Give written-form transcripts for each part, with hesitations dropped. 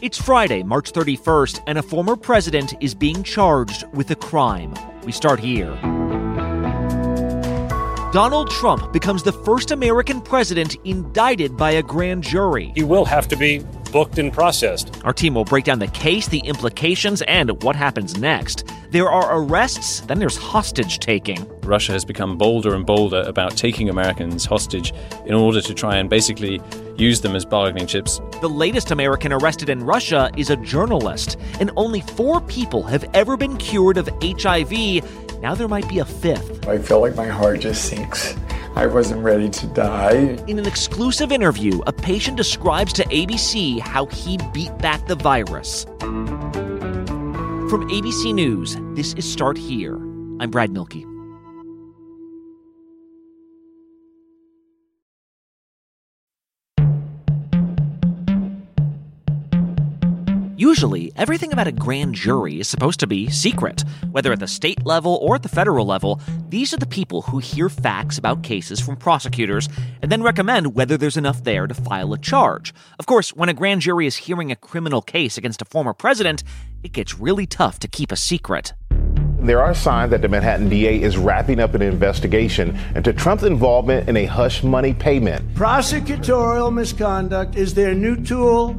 It's Friday, March 31st, and a former president is being charged with a crime. We start here. Donald Trump becomes the first American president indicted by a grand jury. He will have to be booked and processed. Our team will break down the case, the implications, and what happens next. There are arrests, then there's hostage taking. Russia has become bolder and bolder about taking Americans hostage in order to try and basically use them as bargaining chips. The latest American arrested in Russia is a journalist, and only 4 people have ever been cured of HIV. Now there might be a 5th. I feel like my heart just sinks. I wasn't ready to die. In an exclusive interview, a patient describes to ABC how he beat back the virus. From ABC News, this is Start Here. I'm Brad Milkey. Usually, everything about a grand jury is supposed to be secret. Whether at the state level or at the federal level, these are the people who hear facts about cases from prosecutors and then recommend whether there's enough there to file a charge. Of course, when a grand jury is hearing a criminal case against a former president, it gets really tough to keep a secret. There are signs that the Manhattan DA is wrapping up an investigation into Trump's involvement in a hush money payment. Prosecutorial misconduct is their new tool,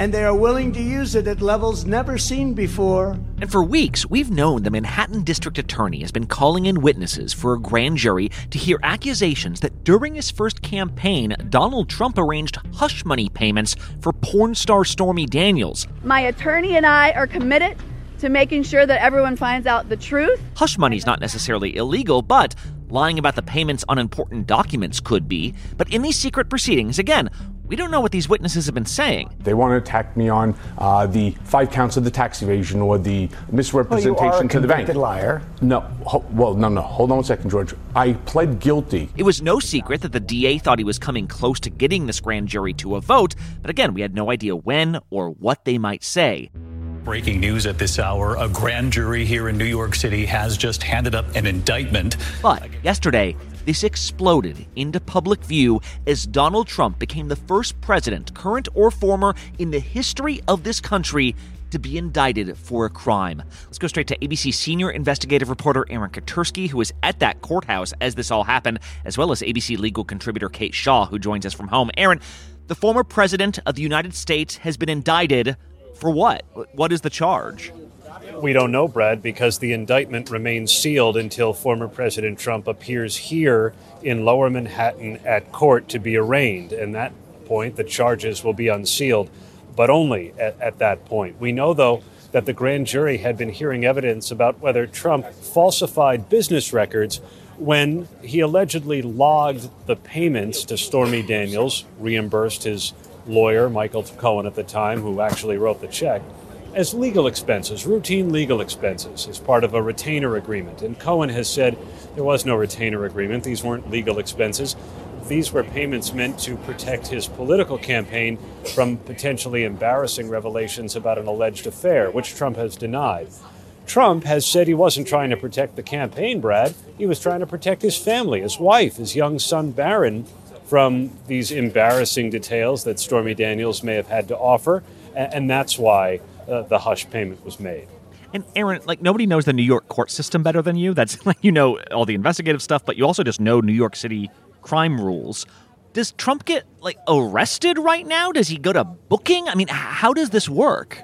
and they are willing to use it at levels never seen before. And for weeks, we've known the Manhattan District Attorney has been calling in witnesses for a grand jury to hear accusations that during his first campaign, Donald Trump arranged hush money payments for porn star Stormy Daniels. My attorney and I are committed to making sure that everyone finds out the truth. Hush money's not necessarily illegal, but lying about the payments on important documents could be. But in these secret proceedings, again, we don't know what these witnesses have been saying. They want to attack me on the 5 counts of the tax evasion or the misrepresentation to the bank. Liar. No. No. Hold on a second, George. I pled guilty. It was no secret that the DA thought he was coming close to getting this grand jury to a vote. But again, we had no idea when or what they might say. Breaking news at this hour, a grand jury here in New York City has just handed up an indictment. But yesterday, this exploded into public view as Donald Trump became the first president, current or former, in the history of this country to be indicted for a crime. Let's go straight to ABC senior investigative reporter Aaron Katursky, who was at that courthouse as this all happened, as well as ABC legal contributor Kate Shaw, who joins us from home. Aaron, the former president of the United States has been indicted for what? What is the charge? We don't know, Brad, because the indictment remains sealed until former President Trump appears here in Lower Manhattan at court to be arraigned. And at that point, the charges will be unsealed, but only at that point. We know, though, that the grand jury had been hearing evidence about whether Trump falsified business records when he allegedly logged the payments to Stormy Daniels, reimbursed his lawyer, Michael Cohen, at the time, who actually wrote the check, as legal expenses, routine legal expenses, as part of a retainer agreement. And Cohen has said there was no retainer agreement. These weren't legal expenses. These were payments meant to protect his political campaign from potentially embarrassing revelations about an alleged affair, which Trump has denied. Trump has said he wasn't trying to protect the campaign, Brad. He was trying to protect his family, his wife, his young son, Barron, from these embarrassing details that Stormy Daniels may have had to offer. And that's why the hush payment was made. And Aaron, nobody knows the New York court system better than you. That's you know all the investigative stuff, but you also just know New York City crime rules. Does Trump get arrested right now? Does he go to booking? I mean, how does this work?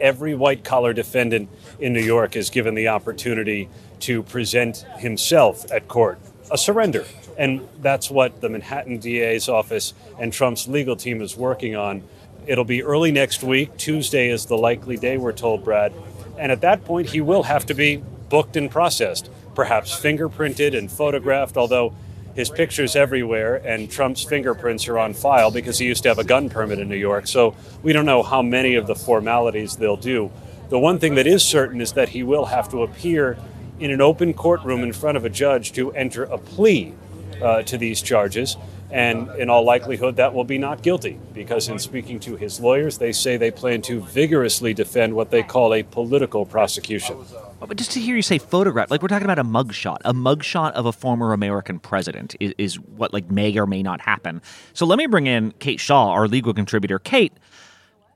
Every white-collar defendant in New York is given the opportunity to present himself at court, a surrender. And that's what the Manhattan DA's office and Trump's legal team is working on. It'll be early next week. Tuesday is the likely day, we're told, Brad. And at that point, he will have to be booked and processed, perhaps fingerprinted and photographed, although his picture's everywhere and Trump's fingerprints are on file because he used to have a gun permit in New York. So we don't know how many of the formalities they'll do. The one thing that is certain is that he will have to appear in an open courtroom in front of a judge to enter a plea to these charges, and in all likelihood that will be not guilty, because in speaking to his lawyers, they say they plan to vigorously defend what they call a political prosecution. But just to hear you say photograph, we're talking about a mugshot of a former American president is what may or may not happen. So let me bring in Kate Shaw, our legal contributor. Kate,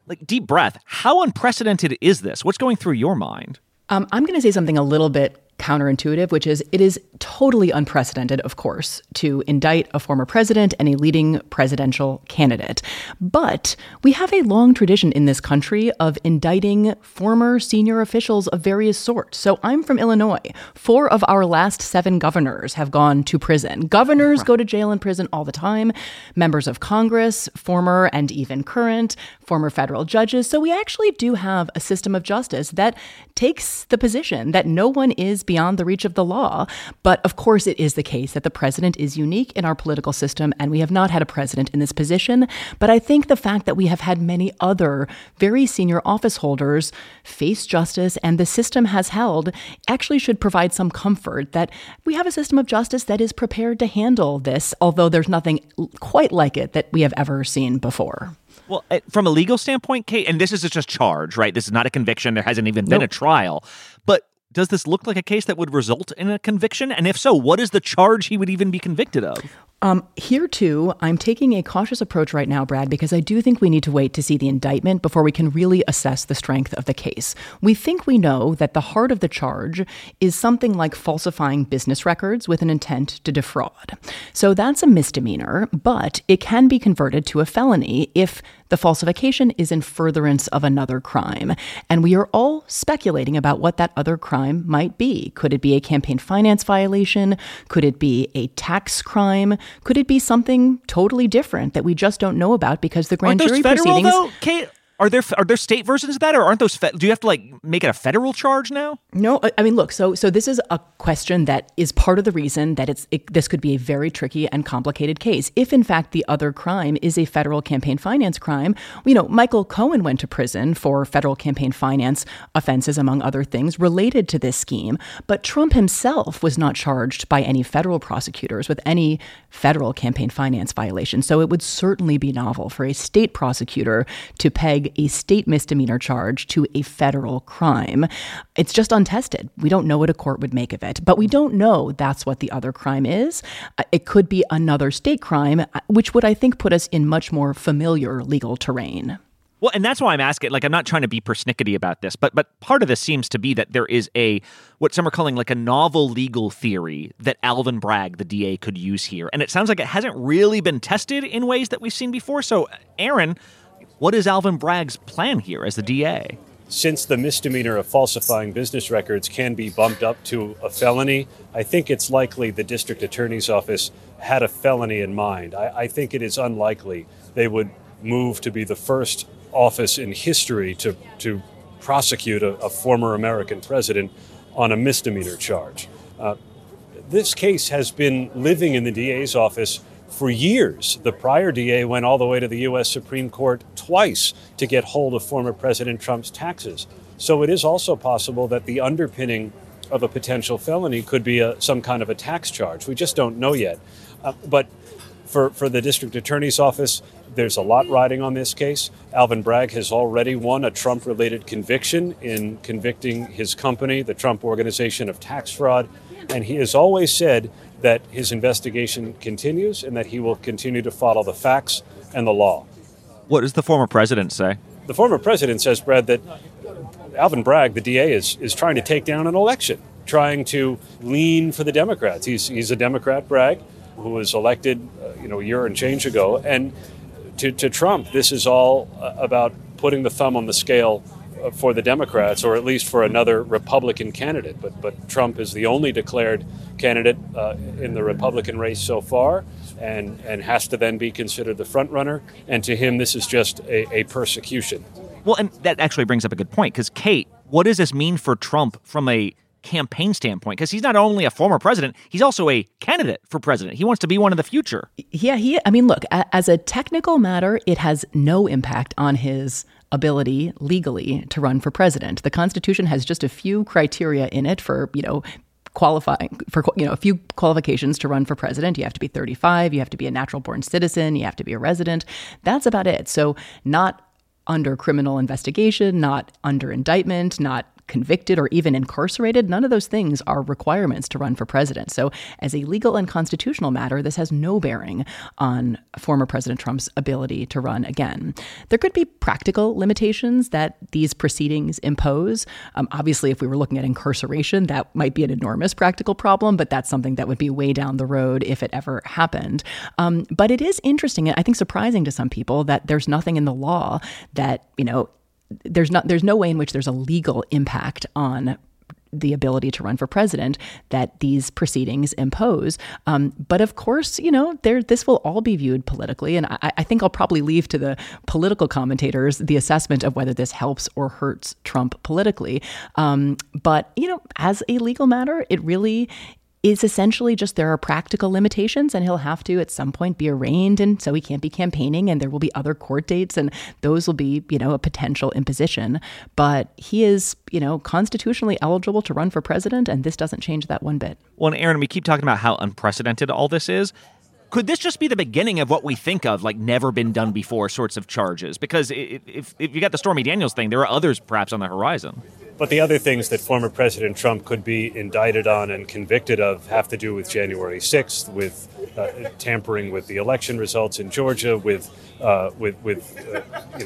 Like, deep breath. How unprecedented is this? What's going through your mind? I'm going to say something a little bit counterintuitive, which is it is totally unprecedented, of course, to indict a former president and a leading presidential candidate. But we have a long tradition in this country of indicting former senior officials of various sorts. So I'm from Illinois. 4 of our last 7 governors have gone to prison. Governors go to jail and prison all the time. Members of Congress, former and even current, former federal judges. So we actually do have a system of justice that takes the position that no one is beyond the reach of the law. But of course, it is the case that the president is unique in our political system, and we have not had a president in this position. But I think the fact that we have had many other very senior office holders face justice and the system has held actually should provide some comfort that we have a system of justice that is prepared to handle this, although there's nothing quite like it that we have ever seen before. Well, from a legal standpoint, Kate, and this is just a charge, right? This is not a conviction. There hasn't even been a trial. But does this look like a case that would result in a conviction? And if so, what is the charge he would even be convicted of? Here, too, I'm taking a cautious approach right now, Brad, because I do think we need to wait to see the indictment before we can really assess the strength of the case. We think we know that the heart of the charge is something like falsifying business records with an intent to defraud. So that's a misdemeanor, but it can be converted to a felony if the falsification is in furtherance of another crime. And we are all speculating about what that other crime might be. Could it be a campaign finance violation? Could it be a tax crime? Could it be something totally different that we just don't know about because the grand jury proceedings? Though, Kate, are there state versions of that, or aren't those? Do you have to make it a federal charge now? No, I mean, look. So this is a question that is part of the reason that this could be a very tricky and complicated case. If in fact the other crime is a federal campaign finance crime, Michael Cohen went to prison for federal campaign finance offenses, among other things, related to this scheme. But Trump himself was not charged by any federal prosecutors with any federal campaign finance violation. So it would certainly be novel for a state prosecutor to peg a state misdemeanor charge to a federal crime. It's just untested. We don't know what a court would make of it, but we don't know that's what the other crime is. It could be another state crime, which would, I think, put us in much more familiar legal terrain. Well, and that's why I'm asking, I'm not trying to be persnickety about this, but part of this seems to be that there is what some are calling a novel legal theory that Alvin Bragg, the DA, could use here. And it sounds like it hasn't really been tested in ways that we've seen before. So, Aaron, what is Alvin Bragg's plan here as the DA? Since the misdemeanor of falsifying business records can be bumped up to a felony, I think it's likely the district attorney's office had a felony in mind. I think it is unlikely they would move to be the first office in history to prosecute a former American president on a misdemeanor charge. This case has been living in the DA's office for years. The prior DA went all the way to the U.S. Supreme Court twice to get hold of former President Trump's taxes. So it is also possible that the underpinning of a potential felony could be some kind of a tax charge. We just don't know yet. But for the district attorney's office, there's a lot riding on this case. Alvin Bragg has already won a Trump-related conviction in convicting his company, the Trump Organization, of tax fraud. And he has always said that his investigation continues and that he will continue to follow the facts and the law. What does the former president say? The former president says, Brad, that Alvin Bragg, the DA, is trying to take down an election, trying to lean for the Democrats. He's a Democrat, Bragg, who was elected a year and change ago. And to Trump, this is all about putting the thumb on the scale for the Democrats, or at least for another Republican candidate. But Trump is the only declared candidate in the Republican race so far, and has to then be considered the front runner. And to him, this is just a persecution. Well, and that actually brings up a good point, because, Kate, what does this mean for Trump from a campaign standpoint, because he's not only a former president, he's also a candidate for president. He wants to be one in the future. Yeah, look, as a technical matter, it has no impact on his ability legally to run for president. The Constitution has just a few criteria in it for, qualifying for, a few qualifications to run for president. You have to be 35, you have to be a natural born citizen, you have to be a resident. That's about it. So not under criminal investigation, not under indictment, not convicted or even incarcerated. None of those things are requirements to run for president. So as a legal and constitutional matter, this has no bearing on former President Trump's ability to run again. There could be practical limitations that these proceedings impose. Obviously, if we were looking at incarceration, that might be an enormous practical problem, but that's something that would be way down the road if it ever happened. But it is interesting, and I think surprising to some people, that there's nothing in the law that, you know, there's no way in which there's a legal impact on the ability to run for president that these proceedings impose. But of course, you know, this will all be viewed politically. And I think I'll probably leave to the political commentators the assessment of whether this helps or hurts Trump politically. But, you know, as a legal matter, it really is essentially just there are practical limitations, and he'll have to at some point be arraigned, and so he can't be campaigning, and there will be other court dates, and those will be, you know, a potential imposition. But he is, you know, constitutionally eligible to run for president, and this doesn't change that one bit. Well, and Aaron, we keep talking about how unprecedented all this is. Could this just be the beginning of what we think of, like, never been done before sorts of charges? Because if you got the Stormy Daniels thing, there are others perhaps on the horizon. But the other things that former President Trump could be indicted on and convicted of have to do with January 6th, with tampering with the election results in Georgia, with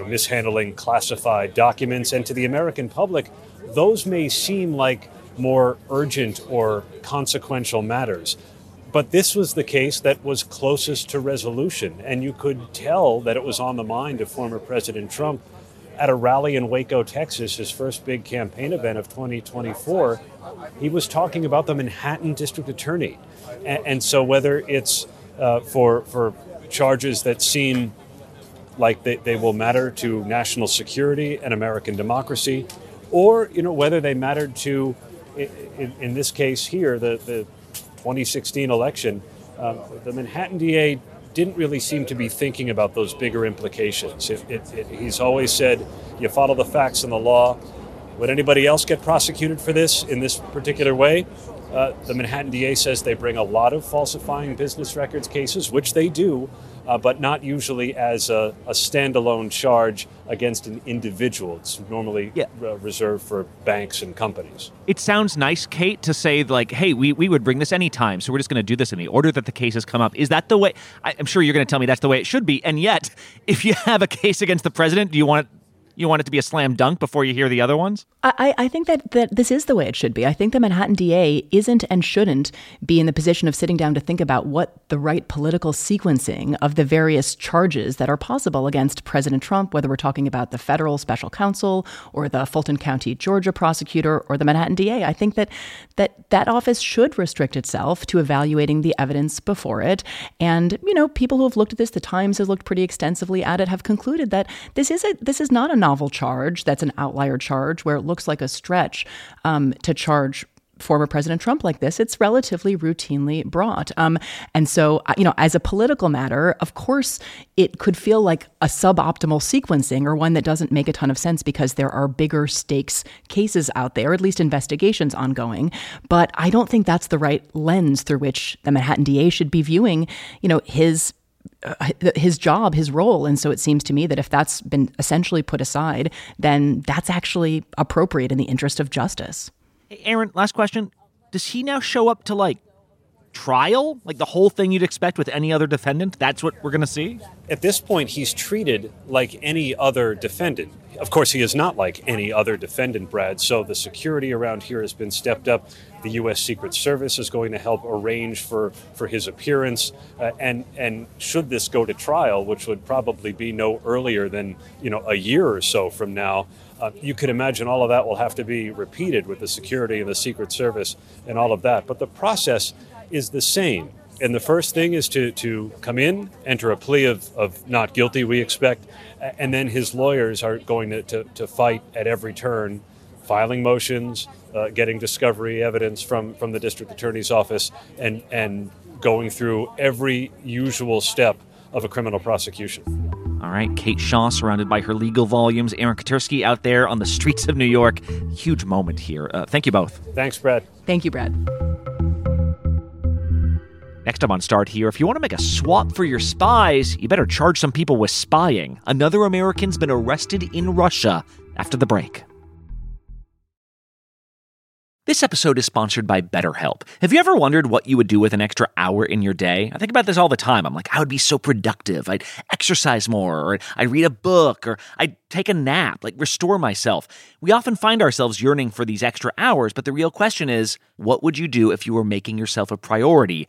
mishandling classified documents. And to the American public, those may seem like more urgent or consequential matters. But this was the case that was closest to resolution. And you could tell that it was on the mind of former President Trump at a rally in Waco, Texas, his first big campaign event of 2024, he was talking about the Manhattan district attorney. And so whether it's for charges that seem like they will matter to national security and American democracy, or, you know, whether they mattered to, in this case here, the 2016 election, the Manhattan DA didn't really seem to be thinking about those bigger implications. He's always said, you follow the facts and the law. Would anybody else get prosecuted for this in this particular way? The Manhattan DA says they bring a lot of falsifying business records cases, which they do, but not usually as a standalone charge against an individual. It's normally reserved for banks and companies. It sounds nice, Kate, to say, like, hey, we would bring this anytime, so we're just going to do this in the order that the cases come up. Is that the way? I'm sure you're going to tell me that's the way it should be. And yet, if you have a case against the president, do you want it to be a slam dunk before you hear the other ones? I think that this is the way it should be. I think the Manhattan DA isn't and shouldn't be in the position of sitting down to think about what the right political sequencing of the various charges that are possible against President Trump, whether we're talking about the federal special counsel or the Fulton County, Georgia prosecutor or the Manhattan DA. I think that office should restrict itself to evaluating the evidence before it. And, you know, people who have looked at this, the Times has looked pretty extensively at it, have concluded that this is not a novel charge. That's an outlier charge where it looks like a stretch to charge former President Trump like this. It's relatively routinely brought. And so, you know, as a political matter, of course, it could feel like a suboptimal sequencing or one that doesn't make a ton of sense because there are bigger stakes cases out there, at least investigations ongoing. But I don't think that's the right lens through which the Manhattan DA should be viewing, you know, his job, his role. And so it seems to me that if that's been essentially put aside, then that's actually appropriate in the interest of justice. Hey, Aaron, last question. Does he now show up to, like, trial? Like the whole thing you'd expect with any other defendant? That's what we're going to see? At this point, he's treated like any other defendant. Of course, he is not like any other defendant, Brad. So the security around here has been stepped up. The U.S. Secret Service is going to help arrange for his appearance. And should this go to trial, which would probably be no earlier than, you know, a year or so from now, you could imagine all of that will have to be repeated with the security and the Secret Service and all of that. But the process is the same. And the first thing is to come in, enter a plea of not guilty, we expect, and then his lawyers are going to fight at every turn, filing motions, getting discovery evidence from the district attorney's office, and going through every usual step of a criminal prosecution. All right, Kate Shaw, surrounded by her legal volumes, Aaron Katursky out there on the streets of New York. Huge moment here. Thank you both. Thanks, Brad. Thank you, Brad. Next up on Start Here, if you want to make a swap for your spies, you better charge some people with spying. Another American's been arrested in Russia. After the break. This episode is sponsored by BetterHelp. Have you ever wondered what you would do with an extra hour in your day? I think about this all the time. I'm like, I would be so productive. I'd exercise more, or I'd read a book, or I'd take a nap, like restore myself. We often find ourselves yearning for these extra hours, but the real question is, what would you do if you were making yourself a priority?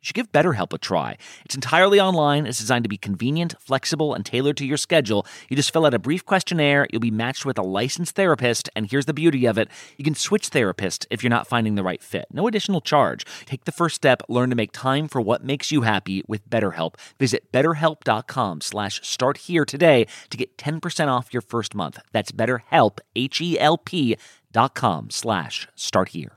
you should give BetterHelp a try. It's entirely online. It's designed to be convenient, flexible, and tailored to your schedule. You just fill out a brief questionnaire. You'll be matched with a licensed therapist. And here's the beauty of it. You can switch therapists if you're not finding the right fit. No additional charge. Take the first step. Learn to make time for what makes you happy with BetterHelp. Visit BetterHelp.com/start here today to get 10% off your first month. That's BetterHelp, HELP.com/start here.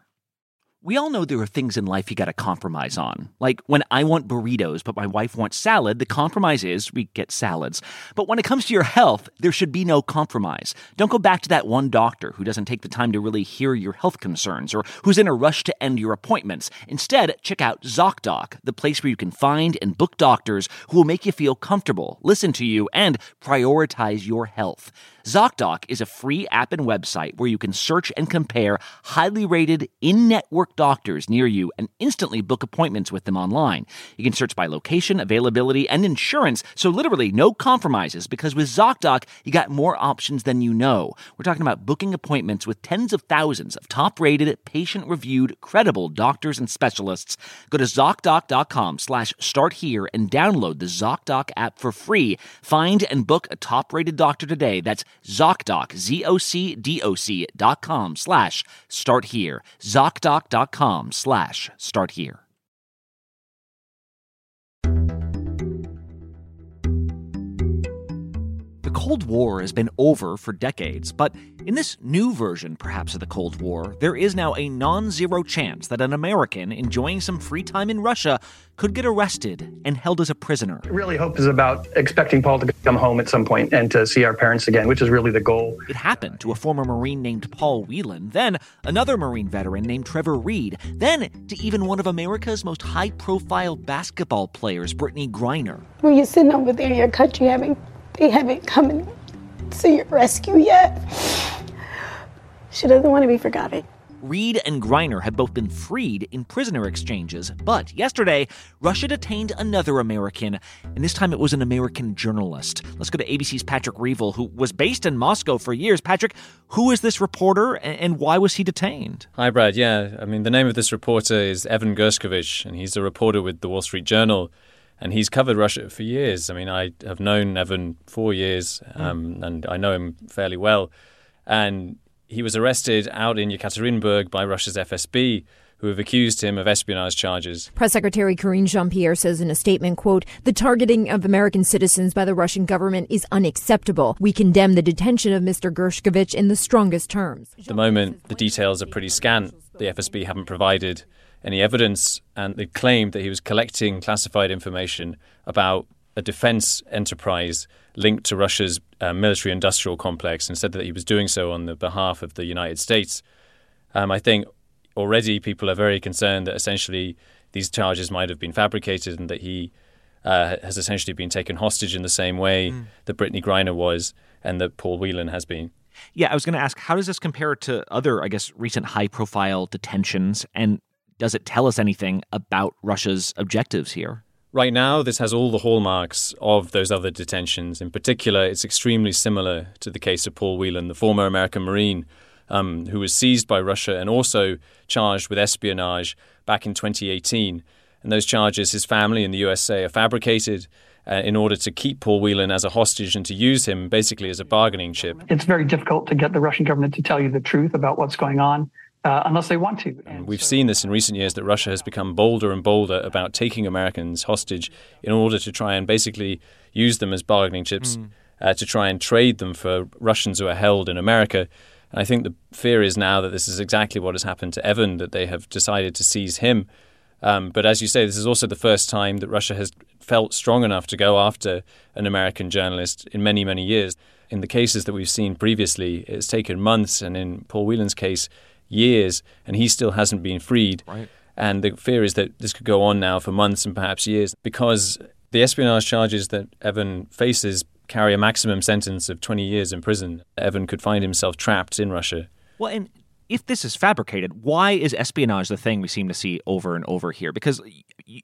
We all know there are things in life you gotta compromise on. Like when I want burritos, but my wife wants salad, the compromise is we get salads. But when it comes to your health, there should be no compromise. Don't go back to that one doctor who doesn't take the time to really hear your health concerns or who's in a rush to end your appointments. Instead, check out ZocDoc, the place where you can find and book doctors who will make you feel comfortable, listen to you, and prioritize your health. ZocDoc is a free app and website where you can search and compare highly rated in-network doctors near you and instantly book appointments with them online. You can search by location, availability, and insurance, so literally no compromises, because with ZocDoc, you got more options than you know. We're talking about booking appointments with tens of thousands of top-rated, patient-reviewed, credible doctors and specialists. Go to ZocDoc.com/start here and download the ZocDoc app for free. Find and book a top-rated doctor today. That's ZocDoc, ZocDoc.com/start here. ZocDoc.com/start here. The Cold War has been over for decades, but in this new version, perhaps, of the Cold War, there is now a non-zero chance that an American enjoying some free time in Russia could get arrested and held as a prisoner. Really, hope is about expecting Paul to come home at some point and to see our parents again, which is really the goal. It happened to a former Marine named Paul Whelan, then another Marine veteran named Trevor Reed, then to even one of America's most high-profile basketball players, Brittany Griner. When you're sitting over there in your country, they haven't come and see your rescue yet. She doesn't want to be forgotten. Reed and Griner have both been freed in prisoner exchanges, but yesterday, Russia detained another American, and this time it was an American journalist. Let's go to ABC's Patrick Reveel, who was based in Moscow for years. Patrick, who is this reporter, and why was he detained? Hi, Brad. Yeah, I mean, the name of this reporter is Evan Gershkovich, and he's a reporter with the Wall Street Journal, and he's covered Russia for years. I mean, I have known Evan for years, and I know him fairly well, and he was arrested out in Yekaterinburg by Russia's FSB, who have accused him of espionage charges. Press Secretary Karine Jean-Pierre says in a statement, quote, "The targeting of American citizens by the Russian government is unacceptable. We condemn the detention of Mr. Gershkovich in the strongest terms." At the moment, the details are pretty scant. The FSB haven't provided any evidence, and they claimed that he was collecting classified information about a defense enterprise linked to Russia's military industrial complex, and said that he was doing so on the behalf of the United States. I think already people are very concerned that essentially these charges might have been fabricated, and that he has essentially been taken hostage in the same way that Brittany Griner was and that Paul Whelan has been. Yeah, I was going to ask, how does this compare to other, I guess, recent high-profile detentions, and does it tell us anything about Russia's objectives here? Right now, this has all the hallmarks of those other detentions. In particular, it's extremely similar to the case of Paul Whelan, the former American Marine, who was seized by Russia and also charged with espionage back in 2018. And those charges, his family in the USA are fabricated in order to keep Paul Whelan as a hostage and to use him basically as a bargaining chip. It's very difficult to get the Russian government to tell you the truth about what's going on. Unless they want to. And we've seen this in recent years, that Russia has become bolder and bolder about taking Americans hostage in order to try and basically use them as bargaining chips, to try and trade them for Russians who are held in America. And I think the fear is now that this is exactly what has happened to Evan, that they have decided to seize him. But as you say, this is also the first time that Russia has felt strong enough to go after an American journalist in many, many years. In the cases that we've seen previously, it's taken months, and in Paul Whelan's case, years, and he still hasn't been freed. Right. And the fear is that this could go on now for months and perhaps years, because the espionage charges that Evan faces carry a maximum sentence of 20 years in prison. Evan could find himself trapped in Russia. Well, and if this is fabricated, why is espionage the thing we seem to see over and over here? Because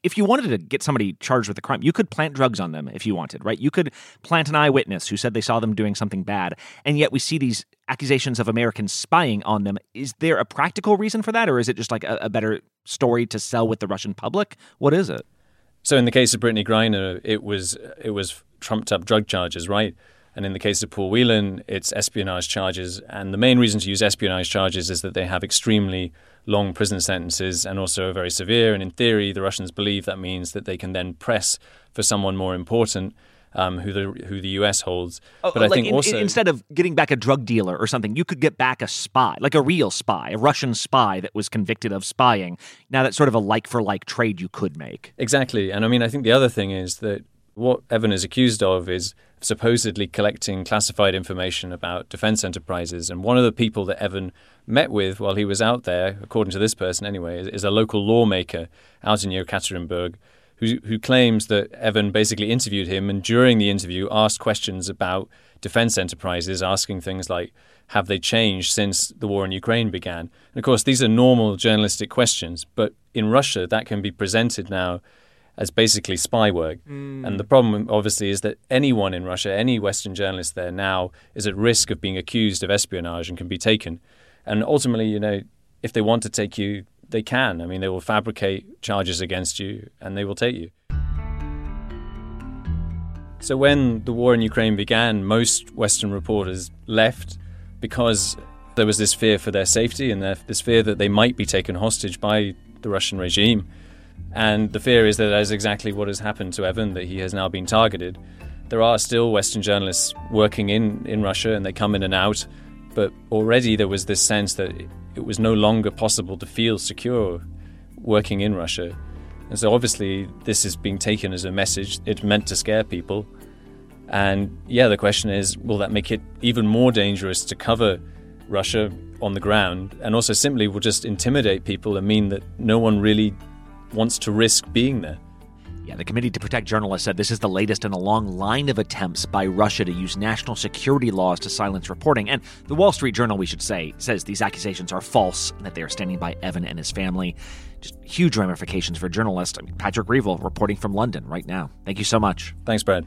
if you wanted to get somebody charged with a crime, you could plant drugs on them if you wanted, right? You could plant an eyewitness who said they saw them doing something bad, and yet we see these accusations of Americans spying on them. Is there a practical reason for that, or is it just like a better story to sell with the Russian public? What is it? So in the case of Brittany Griner, it was trumped-up drug charges, right? And in the case of Paul Whelan, it's espionage charges. And the main reason to use espionage charges is that they have extremely long prison sentences and also are very severe. And in theory, the Russians believe that means that they can then press for someone more important who the U.S. holds. But I think also, instead of getting back a drug dealer or something, you could get back a spy, like a real spy, a Russian spy that was convicted of spying. Now that's sort of a like-for-like trade you could make. Exactly. And I mean, I think the other thing is that what Evan is accused of is supposedly collecting classified information about defense enterprises. And one of the people that Evan met with while he was out there, according to this person anyway, is a local lawmaker out in Yekaterinburg who claims that Evan basically interviewed him and during the interview asked questions about defense enterprises, asking things like, have they changed since the war in Ukraine began? And of course, these are normal journalistic questions, but in Russia, that can be presented now as basically spy work. And the problem, obviously, is that anyone in Russia, any Western journalist there now, is at risk of being accused of espionage and can be taken. And ultimately, you know, if they want to take you, they can. I mean, they will fabricate charges against you and they will take you. So when the war in Ukraine began, most Western reporters left because there was this fear for their safety and this fear that they might be taken hostage by the Russian regime. And the fear is that that is exactly what has happened to Evan, that he has now been targeted. There are still Western journalists working in Russia, and they come in and out. But already there was this sense that it was no longer possible to feel secure working in Russia. And so obviously this is being taken as a message. It's meant to scare people. And yeah, the question is, will that make it even more dangerous to cover Russia on the ground? And also simply will just intimidate people and mean that no one really wants to risk being there. Yeah, the Committee to Protect Journalists said this is the latest in a long line of attempts by Russia to use national security laws to silence reporting. And the Wall Street Journal, we should say, says these accusations are false and that they are standing by Evan and his family. Just huge ramifications for journalists. I mean, Patrick Reveel reporting from London right now. Thank you so much. Thanks, Brad.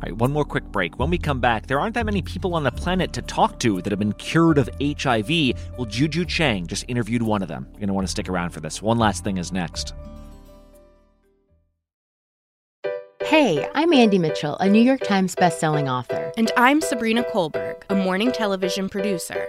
All right, one more quick break. When we come back, there aren't that many people on the planet to talk to that have been cured of HIV. Well, Juju Chang just interviewed one of them. You're going to want to stick around for this. One Last Thing is next. Hey, I'm Andy Mitchell, a New York Times bestselling author. And I'm Sabrina Kohlberg, a morning television producer.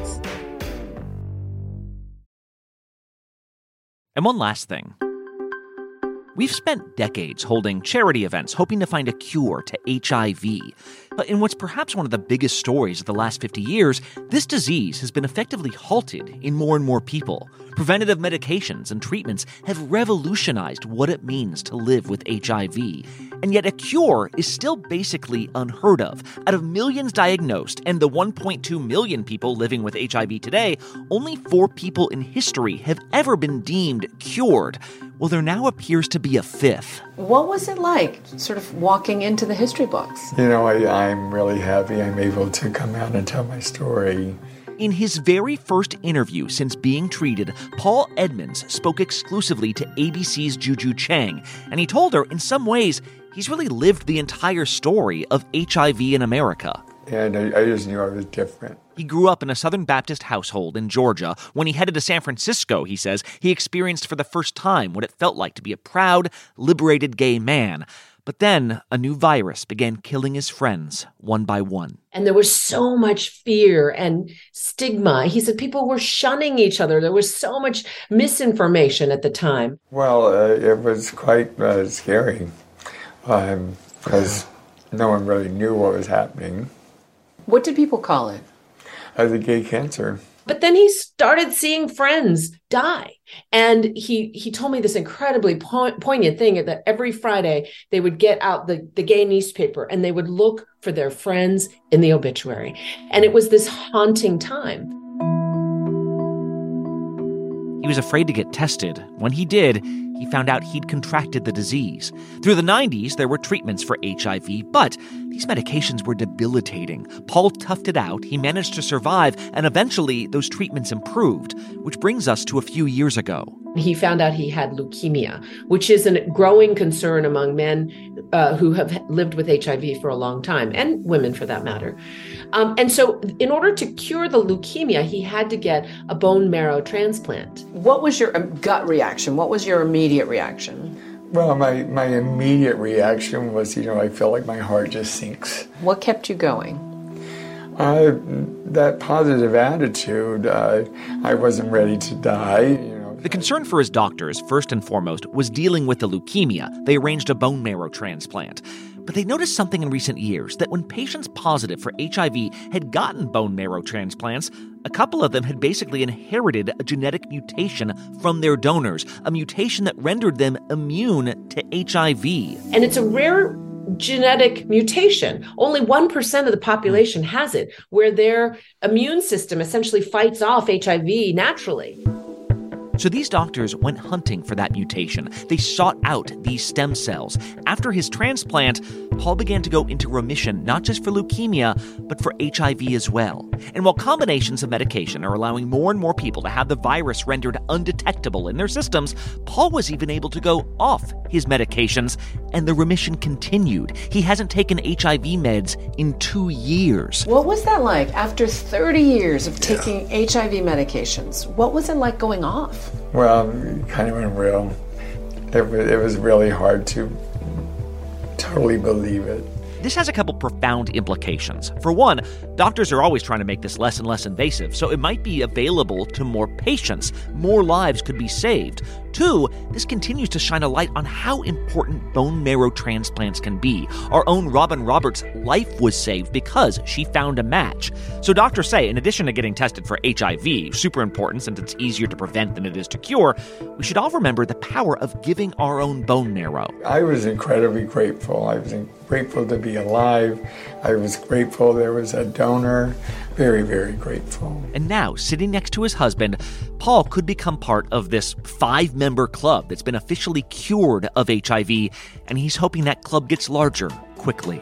And one last thing. We've spent decades holding charity events hoping to find a cure to HIV. But in what's perhaps one of the biggest stories of the last 50 years, this disease has been effectively halted in more and more people. Preventative medications and treatments have revolutionized what it means to live with HIV. And yet a cure is still basically unheard of. Out of millions diagnosed and the 1.2 million people living with HIV today, only 4 people in history have ever been deemed cured. Well, there now appears to be a 5th. What was it like sort of walking into the history books? You know, I'm really happy I'm able to come out and tell my story. In his very first interview since being treated, Paul Edmonds spoke exclusively to ABC's Juju Chang, and he told her in some ways he's really lived the entire story of HIV in America. And I just knew I was different. He grew up in a Southern Baptist household in Georgia. When he headed to San Francisco, he says, he experienced for the first time what it felt like to be a proud, liberated gay man. But then a new virus began killing his friends one by one. And there was so much fear and stigma. He said people were shunning each other. There was so much misinformation at the time. Well, it was quite scary because no one really knew what was happening. What did people call it? As a gay cancer. But then he started seeing friends die. And he told me this incredibly poignant thing that every Friday they would get out the gay newspaper and they would look for their friends in the obituary. And it was this haunting time. He was afraid to get tested. When he did, he found out he'd contracted the disease. Through the 90s, there were treatments for HIV, but these medications were debilitating. Paul toughed it out, he managed to survive, and eventually those treatments improved, which brings us to a few years ago. He found out he had leukemia, which is a growing concern among men who have lived with HIV for a long time, and women for that matter. And so in order to cure the leukemia, he had to get a bone marrow transplant. What was your gut reaction? What was your immediate reaction? Well, my immediate reaction was, I feel like my heart just sinks. What kept you going? That positive attitude. I wasn't ready to die. The concern for his doctors, first and foremost, was dealing with the leukemia. They arranged a bone marrow transplant. But they noticed something in recent years, that when patients positive for HIV had gotten bone marrow transplants, a couple of them had basically inherited a genetic mutation from their donors, a mutation that rendered them immune to HIV. And it's a rare genetic mutation. Only 1% of the population has it, where their immune system essentially fights off HIV naturally. So these doctors went hunting for that mutation. They sought out these stem cells. After his transplant, Paul began to go into remission, not just for leukemia, but for HIV as well. And while combinations of medication are allowing more and more people to have the virus rendered undetectable in their systems, Paul was even able to go off his medications, and the remission continued. He hasn't taken HIV meds in 2 years. What was that like after 30 years of taking HIV medications? What was it like going off? Well, kind of unreal. It was really hard to totally believe it. This has a couple profound implications. For one, doctors are always trying to make this less and less invasive, so it might be available to more patients. More lives could be saved. Two, this continues to shine a light on how important bone marrow transplants can be. Our own Robin Roberts' life was saved because she found a match. So doctors say, in addition to getting tested for HIV, super important since it's easier to prevent than it is to cure, we should all remember the power of giving our own bone marrow. I was incredibly grateful. I was grateful to be alive. I was grateful there was a donor. Very, very grateful. And now, sitting next to his husband, Paul could become part of this 5-member club that's been officially cured of HIV, and he's hoping that club gets larger quickly.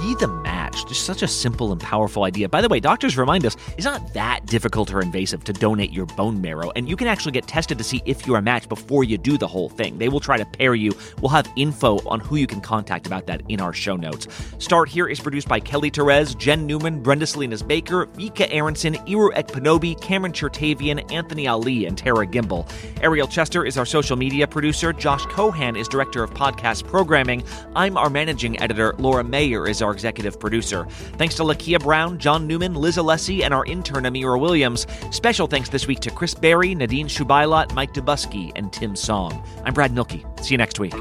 Be the match. Just such a simple and powerful idea. By the way, doctors remind us it's not that difficult or invasive to donate your bone marrow, and you can actually get tested to see if you're a match before you do the whole thing. They will try to pair you. We'll have info on who you can contact about that in our show notes. Start Here is produced by Kelly Therese, Jen Newman, Brenda Salinas-Baker, Vika Aronson, Iru Ekpanobi, Cameron Chertavian, Anthony Ali, and Tara Gimbel. Ariel Chester is our social media producer. Josh Cohan is director of podcast programming. I'm our managing editor. Laura Mayer is our executive producer. Thanks to Lakia Brown, John Newman, Liz Alessi, and our intern Amira Williams. Special thanks this week to Chris Berry, Nadine Shubailot, Mike Dubusky, and Tim Song. I'm Brad Mielke. See you next week.